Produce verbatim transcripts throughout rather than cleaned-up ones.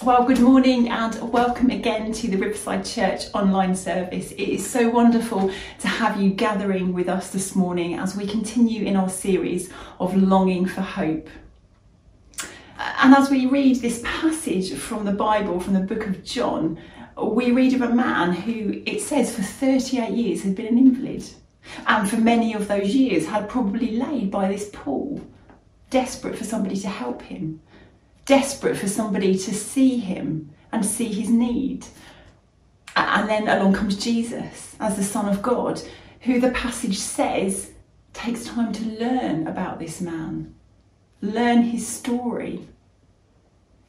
Well, good morning and welcome again to the Riverside Church online service. It is so wonderful to have you gathering with us this morning as we continue in our series of Longing for Hope. And as we read this passage from the Bible, from the book of John, we read of a man who, it says, for thirty-eight years had been an invalid, and for many of those years had probably laid by this pool, desperate for somebody to help him. Desperate for somebody to see him and see his need. And then along comes Jesus as the Son of God, who the passage says takes time to learn about this man, learn his story,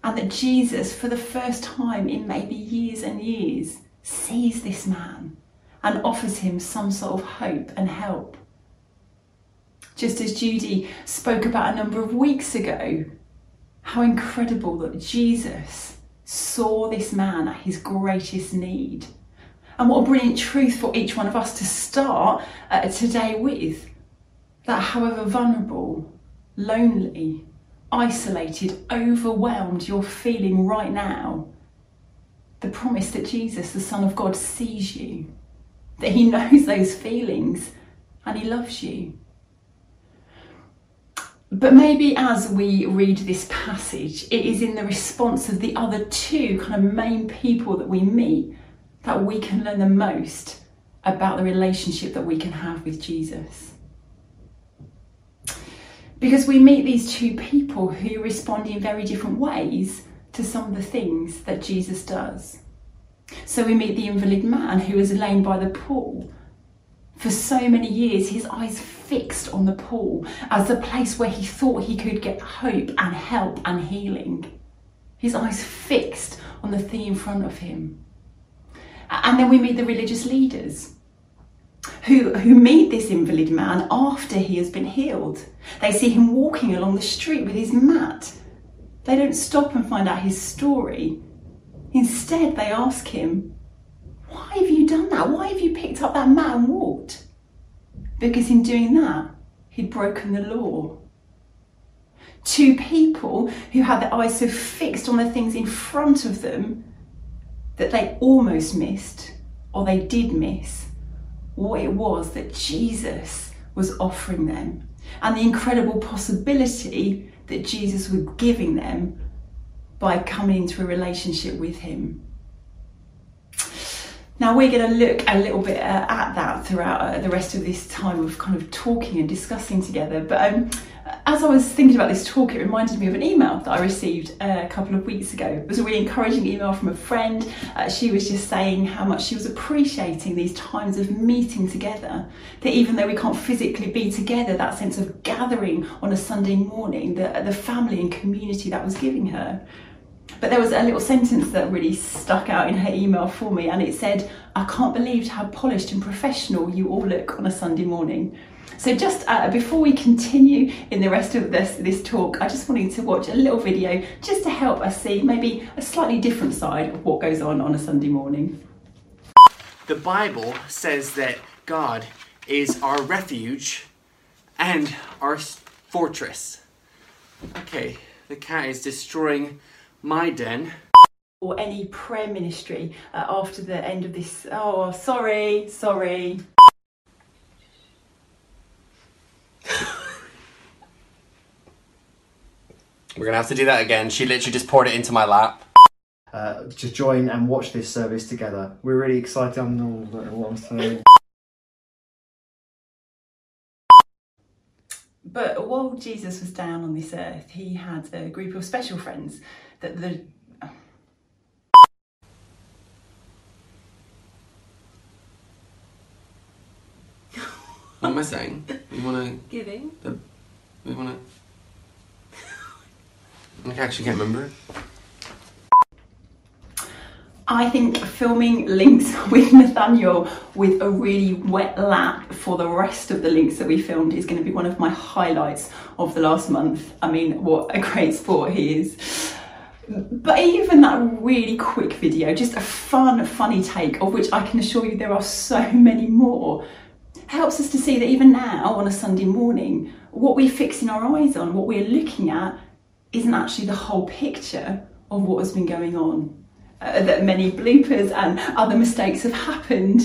and that Jesus, for the first time in maybe years and years, sees this man and offers him some sort of hope and help. Just as Judy spoke about a number of weeks ago, how incredible that Jesus saw this man at his greatest need. And what a brilliant truth for each one of us to start uh, today with. That however vulnerable, lonely, isolated, overwhelmed you're feeling right now, the promise that Jesus, the Son of God, sees you, that he knows those feelings and he loves you. But maybe as we read this passage, it is in the response of the other two kind of main people that we meet that we can learn the most about the relationship that we can have with Jesus. Because we meet these two people who respond in very different ways to some of the things that Jesus does. So we meet the invalid man who has lain by the pool. For so many years, his eyes fixed on the pool as the place where he thought he could get hope and help and healing. His eyes fixed on the thing in front of him. And then we meet the religious leaders who, who meet this invalid man after he has been healed. They see him walking along the street with his mat. They don't stop and find out his story. Instead, they ask him, "Why have you done that? Why have you picked up that mat and walked?" Because in doing that, he'd broken the law. Two people who had their eyes so fixed on the things in front of them that they almost missed, or they did miss, what it was that Jesus was offering them and the incredible possibility that Jesus was giving them by coming into a relationship with him. Now we're going to look a little bit uh, at that throughout uh, the rest of this time of kind of talking and discussing together. But um, as I was thinking about this talk, it reminded me of an email that I received uh, a couple of weeks ago. It was a really encouraging email from a friend. Uh, she was just saying how much she was appreciating these times of meeting together. That even though we can't physically be together, that sense of gathering on a Sunday morning, the, the family and community that was giving her. But there was a little sentence that really stuck out in her email for me, and it said, "I can't believe how polished and professional you all look on a Sunday morning." So just uh, before we continue in the rest of this, this talk, I just wanted to watch a little video just to help us see maybe a slightly different side of what goes on on a Sunday morning. The Bible says that God is our refuge and our fortress. Okay, the cat is destroying my den. Or any prayer ministry uh, after the end of this. Oh, sorry, sorry. We're gonna have to do that again. She literally just poured it into my lap. Uh, to join and watch this service together. We're really excited. I don't know what I'm saying. But while Jesus was down on this earth, he had a group of special friends that the... Oh. What am I saying? We want to... Giving? The, we want to... I actually can't remember. I think filming links with Nathaniel with a really wet lap for the rest of the links that we filmed is going to be one of my highlights of the last month. I mean, what a great sport he is. But even that really quick video, just a fun, funny take, of which I can assure you there are so many more, helps us to see that even now on a Sunday morning, what we're fixing our eyes on, what we're looking at, isn't actually the whole picture of what has been going on, uh, that many bloopers and other mistakes have happened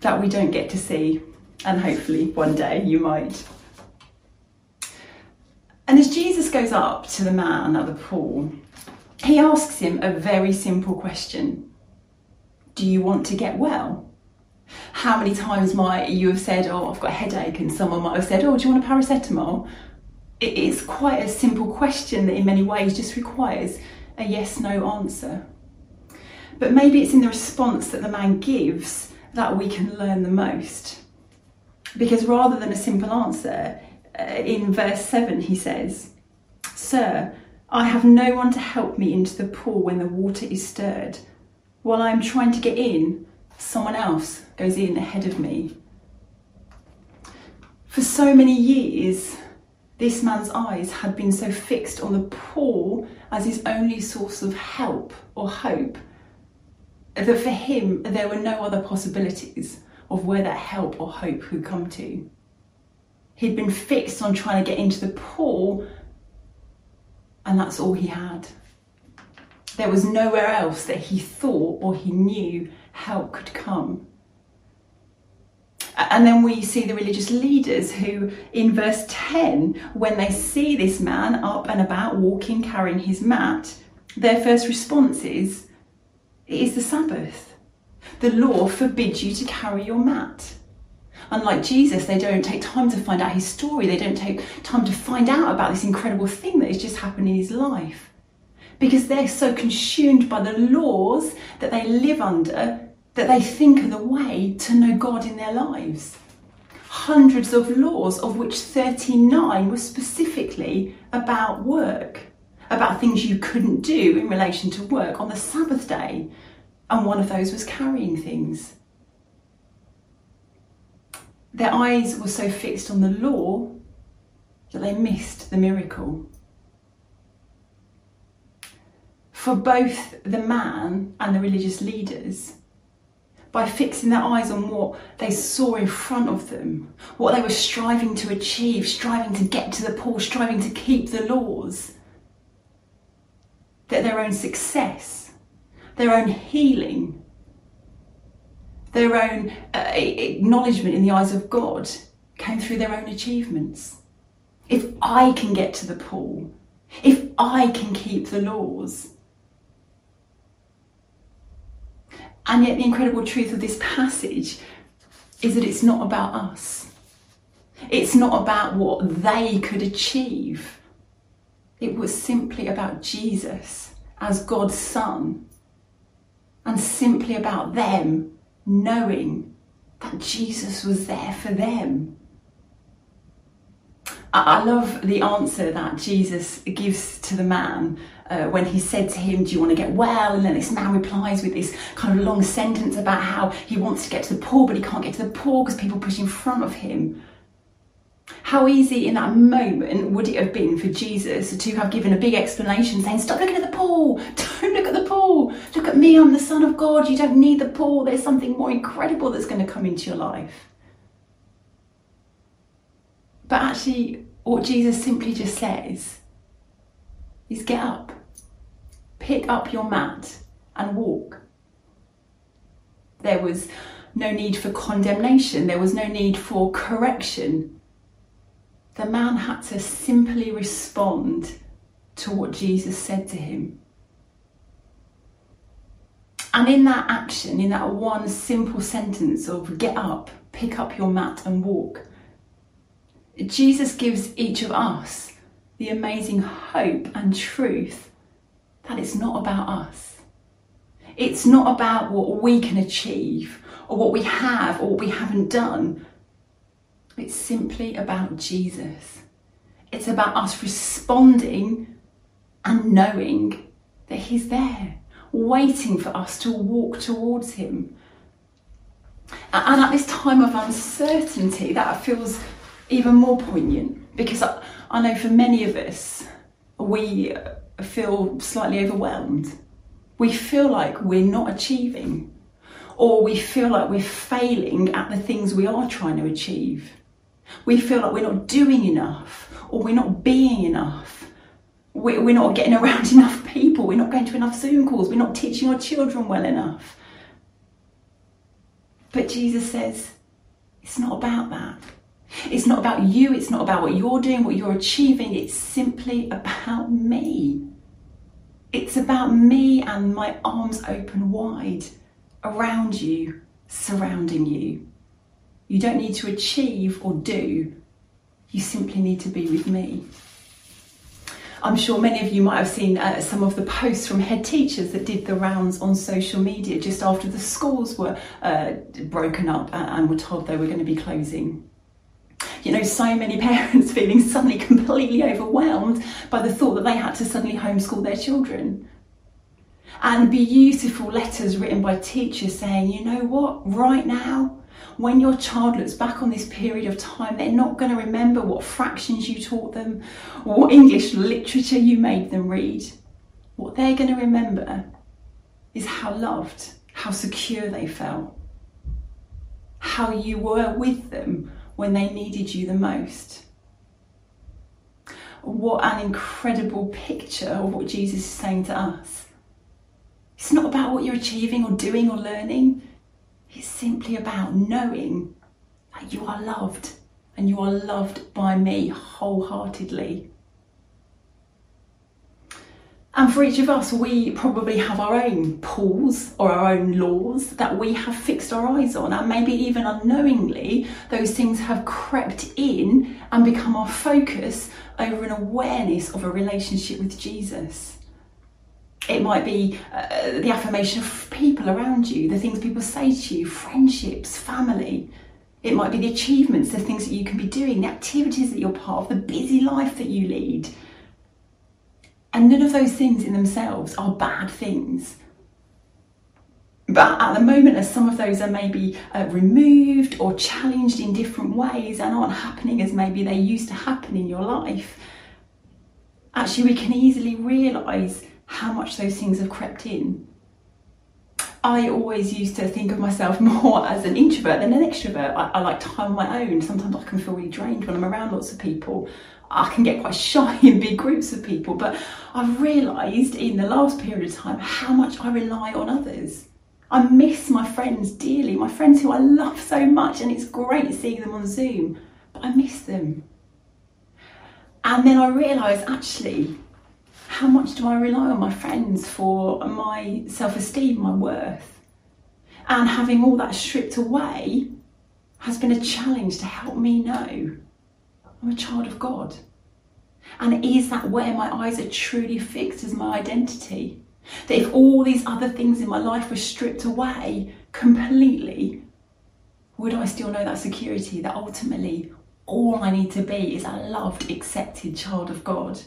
that we don't get to see, and hopefully one day you might. And as Jesus goes up to the man at the pool, he asks him a very simple question. Do you want to get well? How many times might you have said, oh, I've got a headache, and someone might have said, oh, do you want a paracetamol? It is quite a simple question that in many ways just requires a yes, no answer. But maybe it's in the response that the man gives that we can learn the most. Because rather than a simple answer, in verse seven he says, Sir, I have no one to help me into the pool when the water is stirred. While I'm trying to get in, someone else goes in ahead of me. For so many years, this man's eyes had been so fixed on the pool as his only source of help or hope that for him there were no other possibilities of where that help or hope could come to. He'd been fixed on trying to get into the pool, and that's all he had. There was nowhere else that he thought or he knew help could come. And then we see the religious leaders who, in verse ten, when they see this man up and about walking, carrying his mat, their first response is, it is the Sabbath. The law forbids you to carry your mat. Unlike Jesus, they don't take time to find out his story. They don't take time to find out about this incredible thing that has just happened in his life. Because they're so consumed by the laws that they live under that they think are the way to know God in their lives. Hundreds of laws, of which thirty-nine were specifically about work, about things you couldn't do in relation to work on the Sabbath day. And one of those was carrying things. Their eyes were so fixed on the law that they missed the miracle. For both the man and the religious leaders, by fixing their eyes on what they saw in front of them, what they were striving to achieve, striving to get to the pool, striving to keep the laws, that their own success, their own healing, their own uh, acknowledgement in the eyes of God came through their own achievements. If I can get to the pool, if I can keep the laws. And yet the incredible truth of this passage is that it's not about us. It's not about what they could achieve. It was simply about Jesus as God's Son, and simply about them knowing that Jesus was there for them. I love the answer that Jesus gives to the man uh, when he said to him, do you want to get well? And then this man replies with this kind of long sentence about how he wants to get to the pool, but he can't get to the pool because people push in front of him. How easy in that moment would it have been for Jesus to have given a big explanation saying, stop looking at the pool, don't look at the pool, look at me, I'm the Son of God, you don't need the pool, there's something more incredible that's going to come into your life. But actually, what Jesus simply just says is get up, pick up your mat and walk. There was no need for condemnation, there was no need for correction. The man had to simply respond to what Jesus said to him. And in that action, in that one simple sentence of get up, pick up your mat and walk, Jesus gives each of us the amazing hope and truth that it's not about us. It's not about what we can achieve or what we have or what we haven't done. It's simply about Jesus. It's about us responding and knowing that he's there, waiting for us to walk towards him. And at this time of uncertainty, that feels even more poignant, because I, I know for many of us, we feel slightly overwhelmed. We feel like we're not achieving, or we feel like we're failing at the things we are trying to achieve. We feel like we're not doing enough, or we're not being enough. We're not getting around enough people, we're not going to enough Zoom calls, we're not teaching our children well enough. But Jesus says, it's not about that. It's not about you, it's not about what you're doing, what you're achieving, it's simply about me. It's about me and my arms open wide, around you, surrounding you. You don't need to achieve or do, you simply need to be with me. I'm sure many of you might have seen uh, some of the posts from head teachers that did the rounds on social media just after the schools were uh, broken up and were told they were going to be closing. You know, so many parents feeling suddenly completely overwhelmed by the thought that they had to suddenly homeschool their children. And beautiful letters written by teachers saying, you know what, right now, when your child looks back on this period of time, they're not going to remember what fractions you taught them, what English literature you made them read. What they're going to remember is how loved, how secure they felt, how you were with them when they needed you the most. What an incredible picture of what Jesus is saying to us. It's not about what you're achieving or doing or learning. It's simply about knowing that you are loved and you are loved by me wholeheartedly. And for each of us, we probably have our own pools or our own laws that we have fixed our eyes on, and maybe even unknowingly those things have crept in and become our focus over an awareness of a relationship with Jesus. It might be uh, the affirmation of people around you, the things people say to you, friendships, family. It might be the achievements, the things that you can be doing, the activities that you're part of, the busy life that you lead. And none of those things in themselves are bad things. But at the moment, as some of those are maybe uh, removed or challenged in different ways and aren't happening as maybe they used to happen in your life, actually we can easily realise how much those things have crept in. I always used to think of myself more as an introvert than an extrovert. I, I like time on my own. Sometimes I can feel really drained when I'm around lots of people. I can get quite shy in big groups of people, but I've realised in the last period of time how much I rely on others. I miss my friends dearly, my friends who I love so much, and it's great seeing them on Zoom, but I miss them. And then I realised, actually, how much do I rely on my friends for my self-esteem, my worth? And having all that stripped away has been a challenge to help me know I'm a child of God. And is that where my eyes are truly fixed as my identity? That if all these other things in my life were stripped away completely, would I still know that security that ultimately all I need to be is a loved, accepted child of God?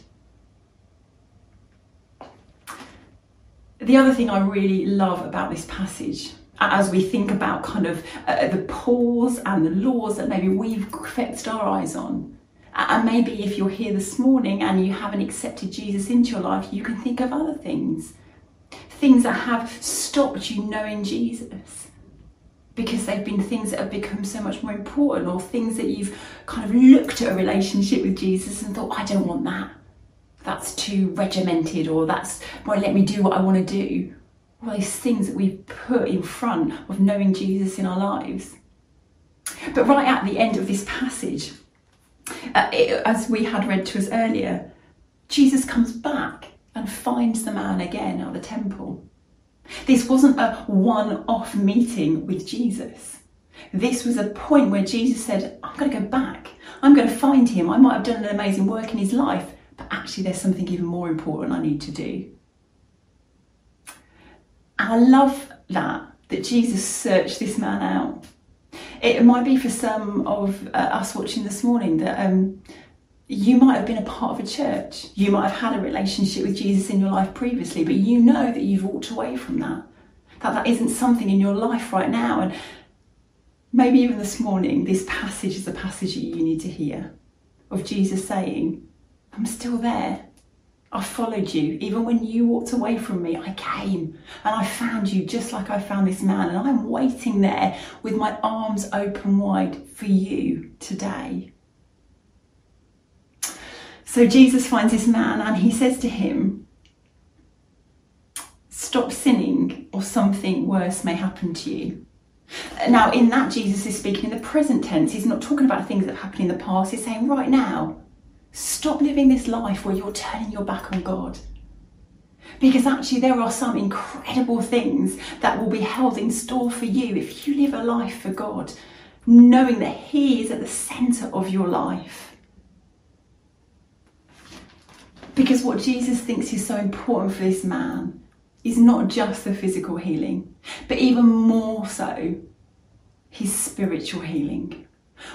The other thing I really love about this passage, as we think about kind of uh, the pools and the laws that maybe we've fixed our eyes on, and maybe if you're here this morning and you haven't accepted Jesus into your life, you can think of other things, things that have stopped you knowing Jesus, because they've been things that have become so much more important, or things that you've kind of looked at a relationship with Jesus and thought, I don't want that. That's too regimented, or that's, well, let me do what I want to do. All those things that we put in front of knowing Jesus in our lives. But right at the end of this passage, uh, it, as we had read to us earlier, Jesus comes back and finds the man again at the temple. This wasn't a one-off meeting with Jesus. This was a point where Jesus said, I'm going to go back. I'm going to find him. I might have done an amazing work in his life, but actually there's something even more important I need to do. And I love that, that Jesus searched this man out. It might be for some of uh, us watching this morning that um, you might have been a part of a church. You might have had a relationship with Jesus in your life previously, but you know that you've walked away from that, that that isn't something in your life right now. And maybe even this morning, this passage is a passage that you need to hear, of Jesus saying, I'm still there. I followed you. Even when you walked away from me, I came and I found you just like I found this man. And I'm waiting there with my arms open wide for you today. So Jesus finds this man and he says to him, stop sinning or something worse may happen to you. Now, in that, Jesus is speaking in the present tense. He's not talking about things that happened in the past. He's saying right now, stop living this life where you're turning your back on God. Because actually there are some incredible things that will be held in store for you if you live a life for God, knowing that He is at the centre of your life. Because what Jesus thinks is so important for this man is not just the physical healing, but even more so, his spiritual healing,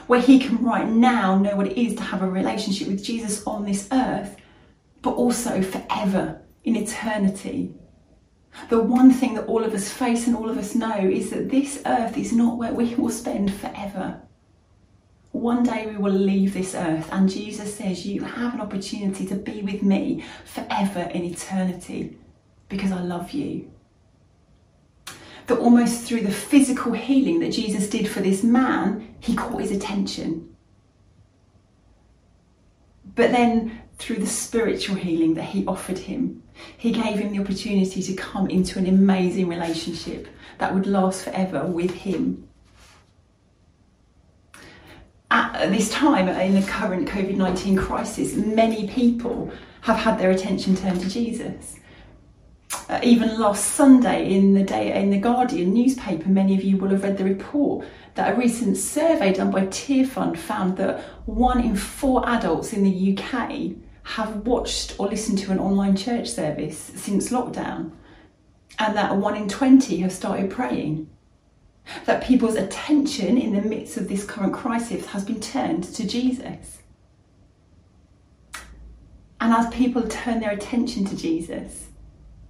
where he can right now know what it is to have a relationship with Jesus on this earth, but also forever, in eternity. The one thing that all of us face and all of us know is that this earth is not where we will spend forever. One day we will leave this earth, and Jesus says, you have an opportunity to be with me forever in eternity, because I love you. That almost through the physical healing that Jesus did for this man, he caught his attention. But then through the spiritual healing that he offered him, he gave him the opportunity to come into an amazing relationship that would last forever with him. At this time, in the current COVID nineteen crisis, many people have had their attention turned to Jesus. Uh, even last Sunday in the day in the Guardian newspaper, many of you will have read the report that a recent survey done by Tearfund found that one in four adults in the U K have watched or listened to an online church service since lockdown, and that one in twenty have started praying. That people's attention in the midst of this current crisis has been turned to Jesus. And as people turn their attention to Jesus,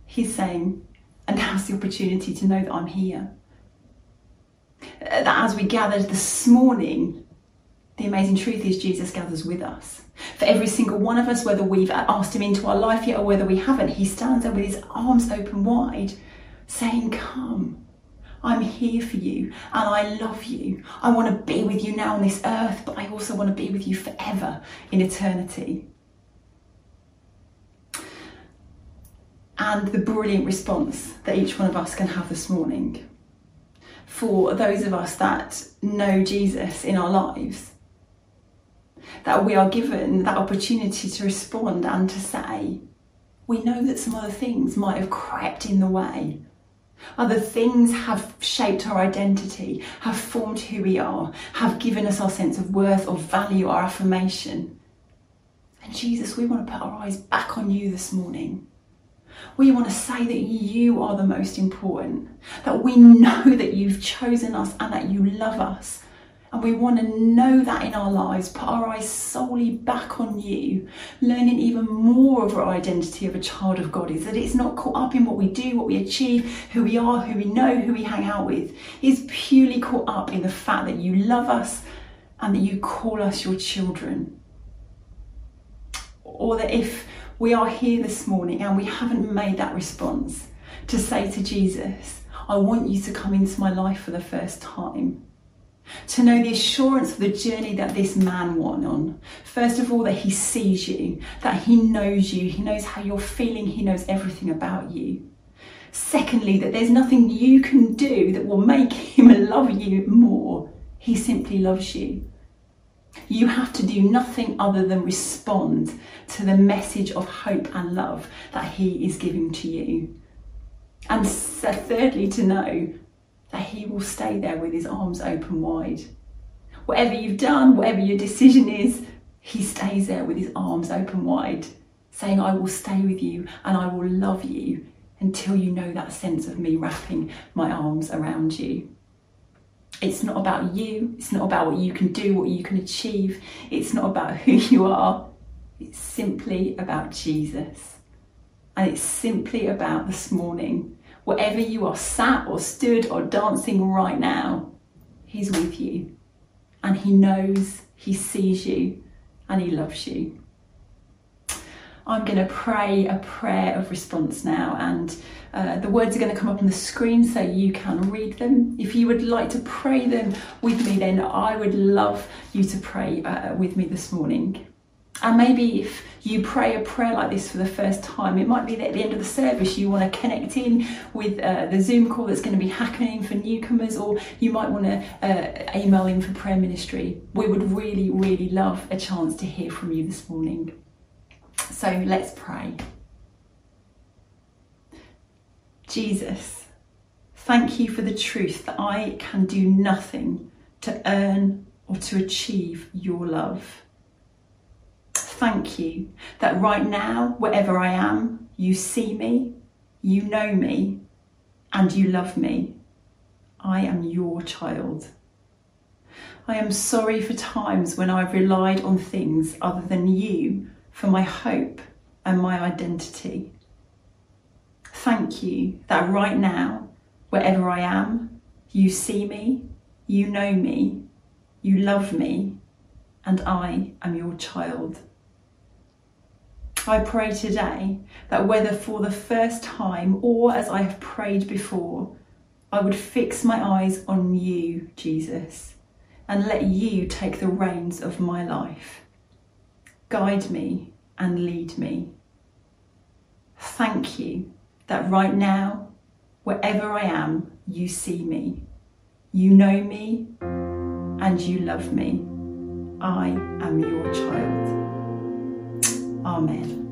He's saying, and now's the opportunity to know that I'm here. That as we gathered this morning, the amazing truth is Jesus gathers with us. For every single one of us, whether we've asked him into our life yet or whether we haven't, he stands there with his arms open wide, saying, come, I'm here for you, and I love you. I want to be with you now on this earth, but I also want to be with you forever in eternity. And the brilliant response that each one of us can have this morning. For those of us that know Jesus in our lives, that we are given that opportunity to respond and to say, we know that some other things might have crept in the way. Other things have shaped our identity, have formed who we are, have given us our sense of worth or value, our affirmation. And Jesus, we want to put our eyes back on you this morning. We want to say that you are the most important, that we know that you've chosen us and that you love us. And we want to know that in our lives, put our eyes solely back on you, learning even more of our identity of a child of God is that it's not caught up in what we do, what we achieve, who we are, who we know, who we hang out with. It's purely caught up in the fact that you love us and that you call us your children. Or that if we are here this morning and we haven't made that response to say to Jesus, I want you to come into my life for the first time. To know the assurance of the journey that this man went on. First of all, that he sees you, that he knows you, he knows how you're feeling, he knows everything about you. Secondly, that there's nothing you can do that will make him love you more. He simply loves you. You have to do nothing other than respond to the message of hope and love that he is giving to you. And thirdly, to know that he will stay there with his arms open wide. Whatever you've done, whatever your decision is, he stays there with his arms open wide, saying, I will stay with you and I will love you until you know that sense of me wrapping my arms around you. It's not about you, it's not about what you can do, what you can achieve, it's not about who you are, it's simply about Jesus. And it's simply about this morning, wherever you are sat or stood or dancing right now, he's with you. And he knows, he sees you, and he loves you. I'm going to pray a prayer of response now, and uh, the words are going to come up on the screen so you can read them. If you would like to pray them with me, then I would love you to pray uh, with me this morning. And maybe if you pray a prayer like this for the first time, it might be that at the end of the service you want to connect in with uh, the Zoom call that's going to be happening for newcomers, or you might want to uh, email in for prayer ministry. We would really, really love a chance to hear from you this morning. So let's pray. Jesus, thank you for the truth that I can do nothing to earn or to achieve your love. Thank you that right now, wherever I am, you see me, you know me, and you love me. I am your child. I am sorry for times when I've relied on things other than you for my hope and my identity. Thank you that right now, wherever I am, you see me, you know me, you love me, and I am your child. I pray today that whether for the first time or as I have prayed before, I would fix my eyes on you, Jesus, and let you take the reins of my life. Guide me and lead me. Thank you that right now, wherever I am, you see me, you know me, and you love me. I am your child. Amen.